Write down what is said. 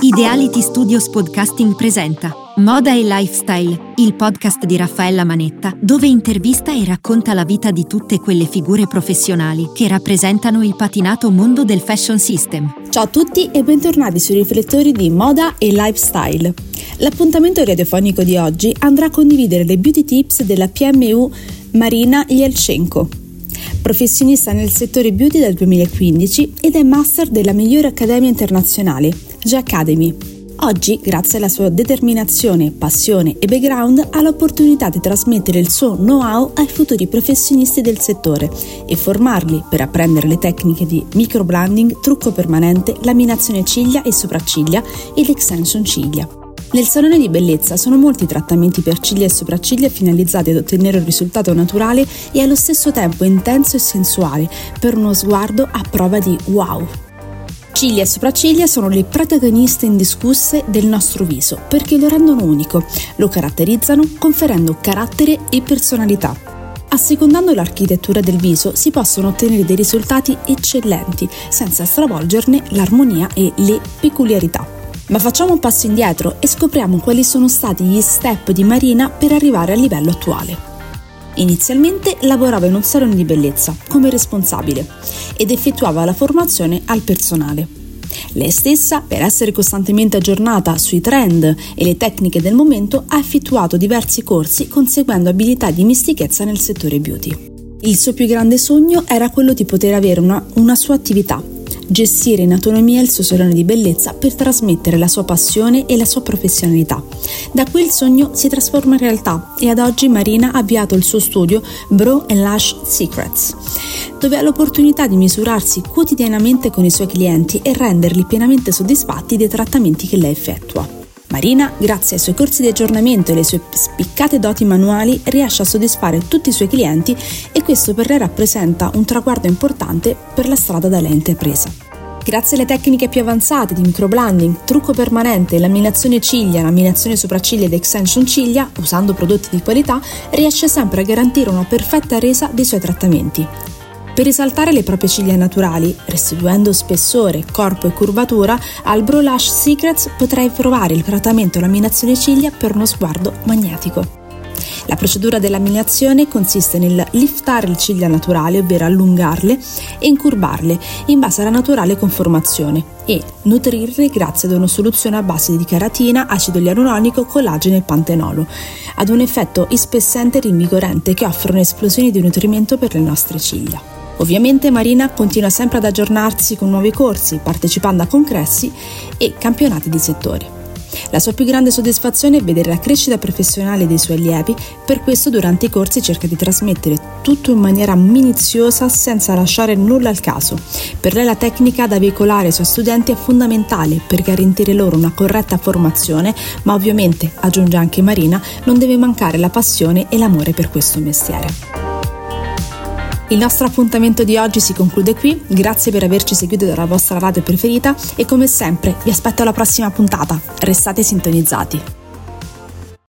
Ideality Studios Podcasting presenta Moda e Lifestyle, il podcast di Raffaella Manetta, dove intervista e racconta la vita di tutte quelle figure professionali che rappresentano il patinato mondo del fashion system. Ciao a tutti e bentornati sui riflettori di Moda e Lifestyle. L'appuntamento radiofonico di oggi andrà a condividere le beauty tips della PMU Maryna Ilchenko, professionista nel settore beauty dal 2015 ed è master della migliore accademia internazionale, JACADEMY. Oggi, grazie alla sua determinazione, passione e background, ha l'opportunità di trasmettere il suo know-how ai futuri professionisti del settore e formarli per apprendere le tecniche di microblading, trucco permanente, laminazione ciglia e sopracciglia ed extension ciglia. Nel salone di bellezza sono molti i trattamenti per ciglia e sopracciglia finalizzati ad ottenere un risultato naturale e allo stesso tempo intenso e sensuale, per uno sguardo a prova di wow! Ciglia e sopracciglia sono le protagoniste indiscusse del nostro viso perché lo rendono unico, lo caratterizzano conferendo carattere e personalità. Assecondando l'architettura del viso si possono ottenere dei risultati eccellenti senza stravolgerne l'armonia e le peculiarità. Ma facciamo un passo indietro e scopriamo quali sono stati gli step di Maryna per arrivare al livello attuale. Inizialmente lavorava in un salone di bellezza come responsabile ed effettuava la formazione al personale. Lei stessa, per essere costantemente aggiornata sui trend e le tecniche del momento, ha effettuato diversi corsi conseguendo abilità di mistichezza nel settore beauty. Il suo più grande sogno era quello di poter avere una sua attività, gestire in autonomia il suo salone di bellezza per trasmettere la sua passione e la sua professionalità. Da qui il sogno si trasforma in realtà e ad oggi Maryna ha avviato il suo studio Brow&Lash Secrets, dove ha l'opportunità di misurarsi quotidianamente con i suoi clienti e renderli pienamente soddisfatti dei trattamenti che lei effettua. Maryna, grazie ai suoi corsi di aggiornamento e le sue spiccate doti manuali, riesce a soddisfare tutti i suoi clienti e questo per lei rappresenta un traguardo importante per la strada da lei intrapresa. Grazie alle tecniche più avanzate di microblading, trucco permanente, laminazione ciglia, laminazione sopracciglia ed extension ciglia, usando prodotti di qualità, riesce sempre a garantire una perfetta resa dei suoi trattamenti. Per risaltare le proprie ciglia naturali, restituendo spessore, corpo e curvatura, al Brow&Lash Secrets potrai provare il trattamento laminazione ciglia per uno sguardo magnetico. La procedura della laminazione consiste nel liftare le ciglia naturali, ovvero allungarle e incurvarle in base alla naturale conformazione e nutrirle grazie ad una soluzione a base di cheratina, acido ialuronico, collagene e pantenolo, ad un effetto ispessante e rinvigorante che offre un'esplosione di nutrimento per le nostre ciglia. Ovviamente Maryna continua sempre ad aggiornarsi con nuovi corsi, partecipando a congressi e campionati di settore. La sua più grande soddisfazione è vedere la crescita professionale dei suoi allievi, per questo durante i corsi cerca di trasmettere tutto in maniera minuziosa senza lasciare nulla al caso. Per lei la tecnica da veicolare ai suoi studenti è fondamentale per garantire loro una corretta formazione, ma ovviamente, aggiunge anche Maryna, non deve mancare la passione e l'amore per questo mestiere. Il nostro appuntamento di oggi si conclude qui, grazie per averci seguito dalla vostra radio preferita e come sempre vi aspetto alla prossima puntata, restate sintonizzati.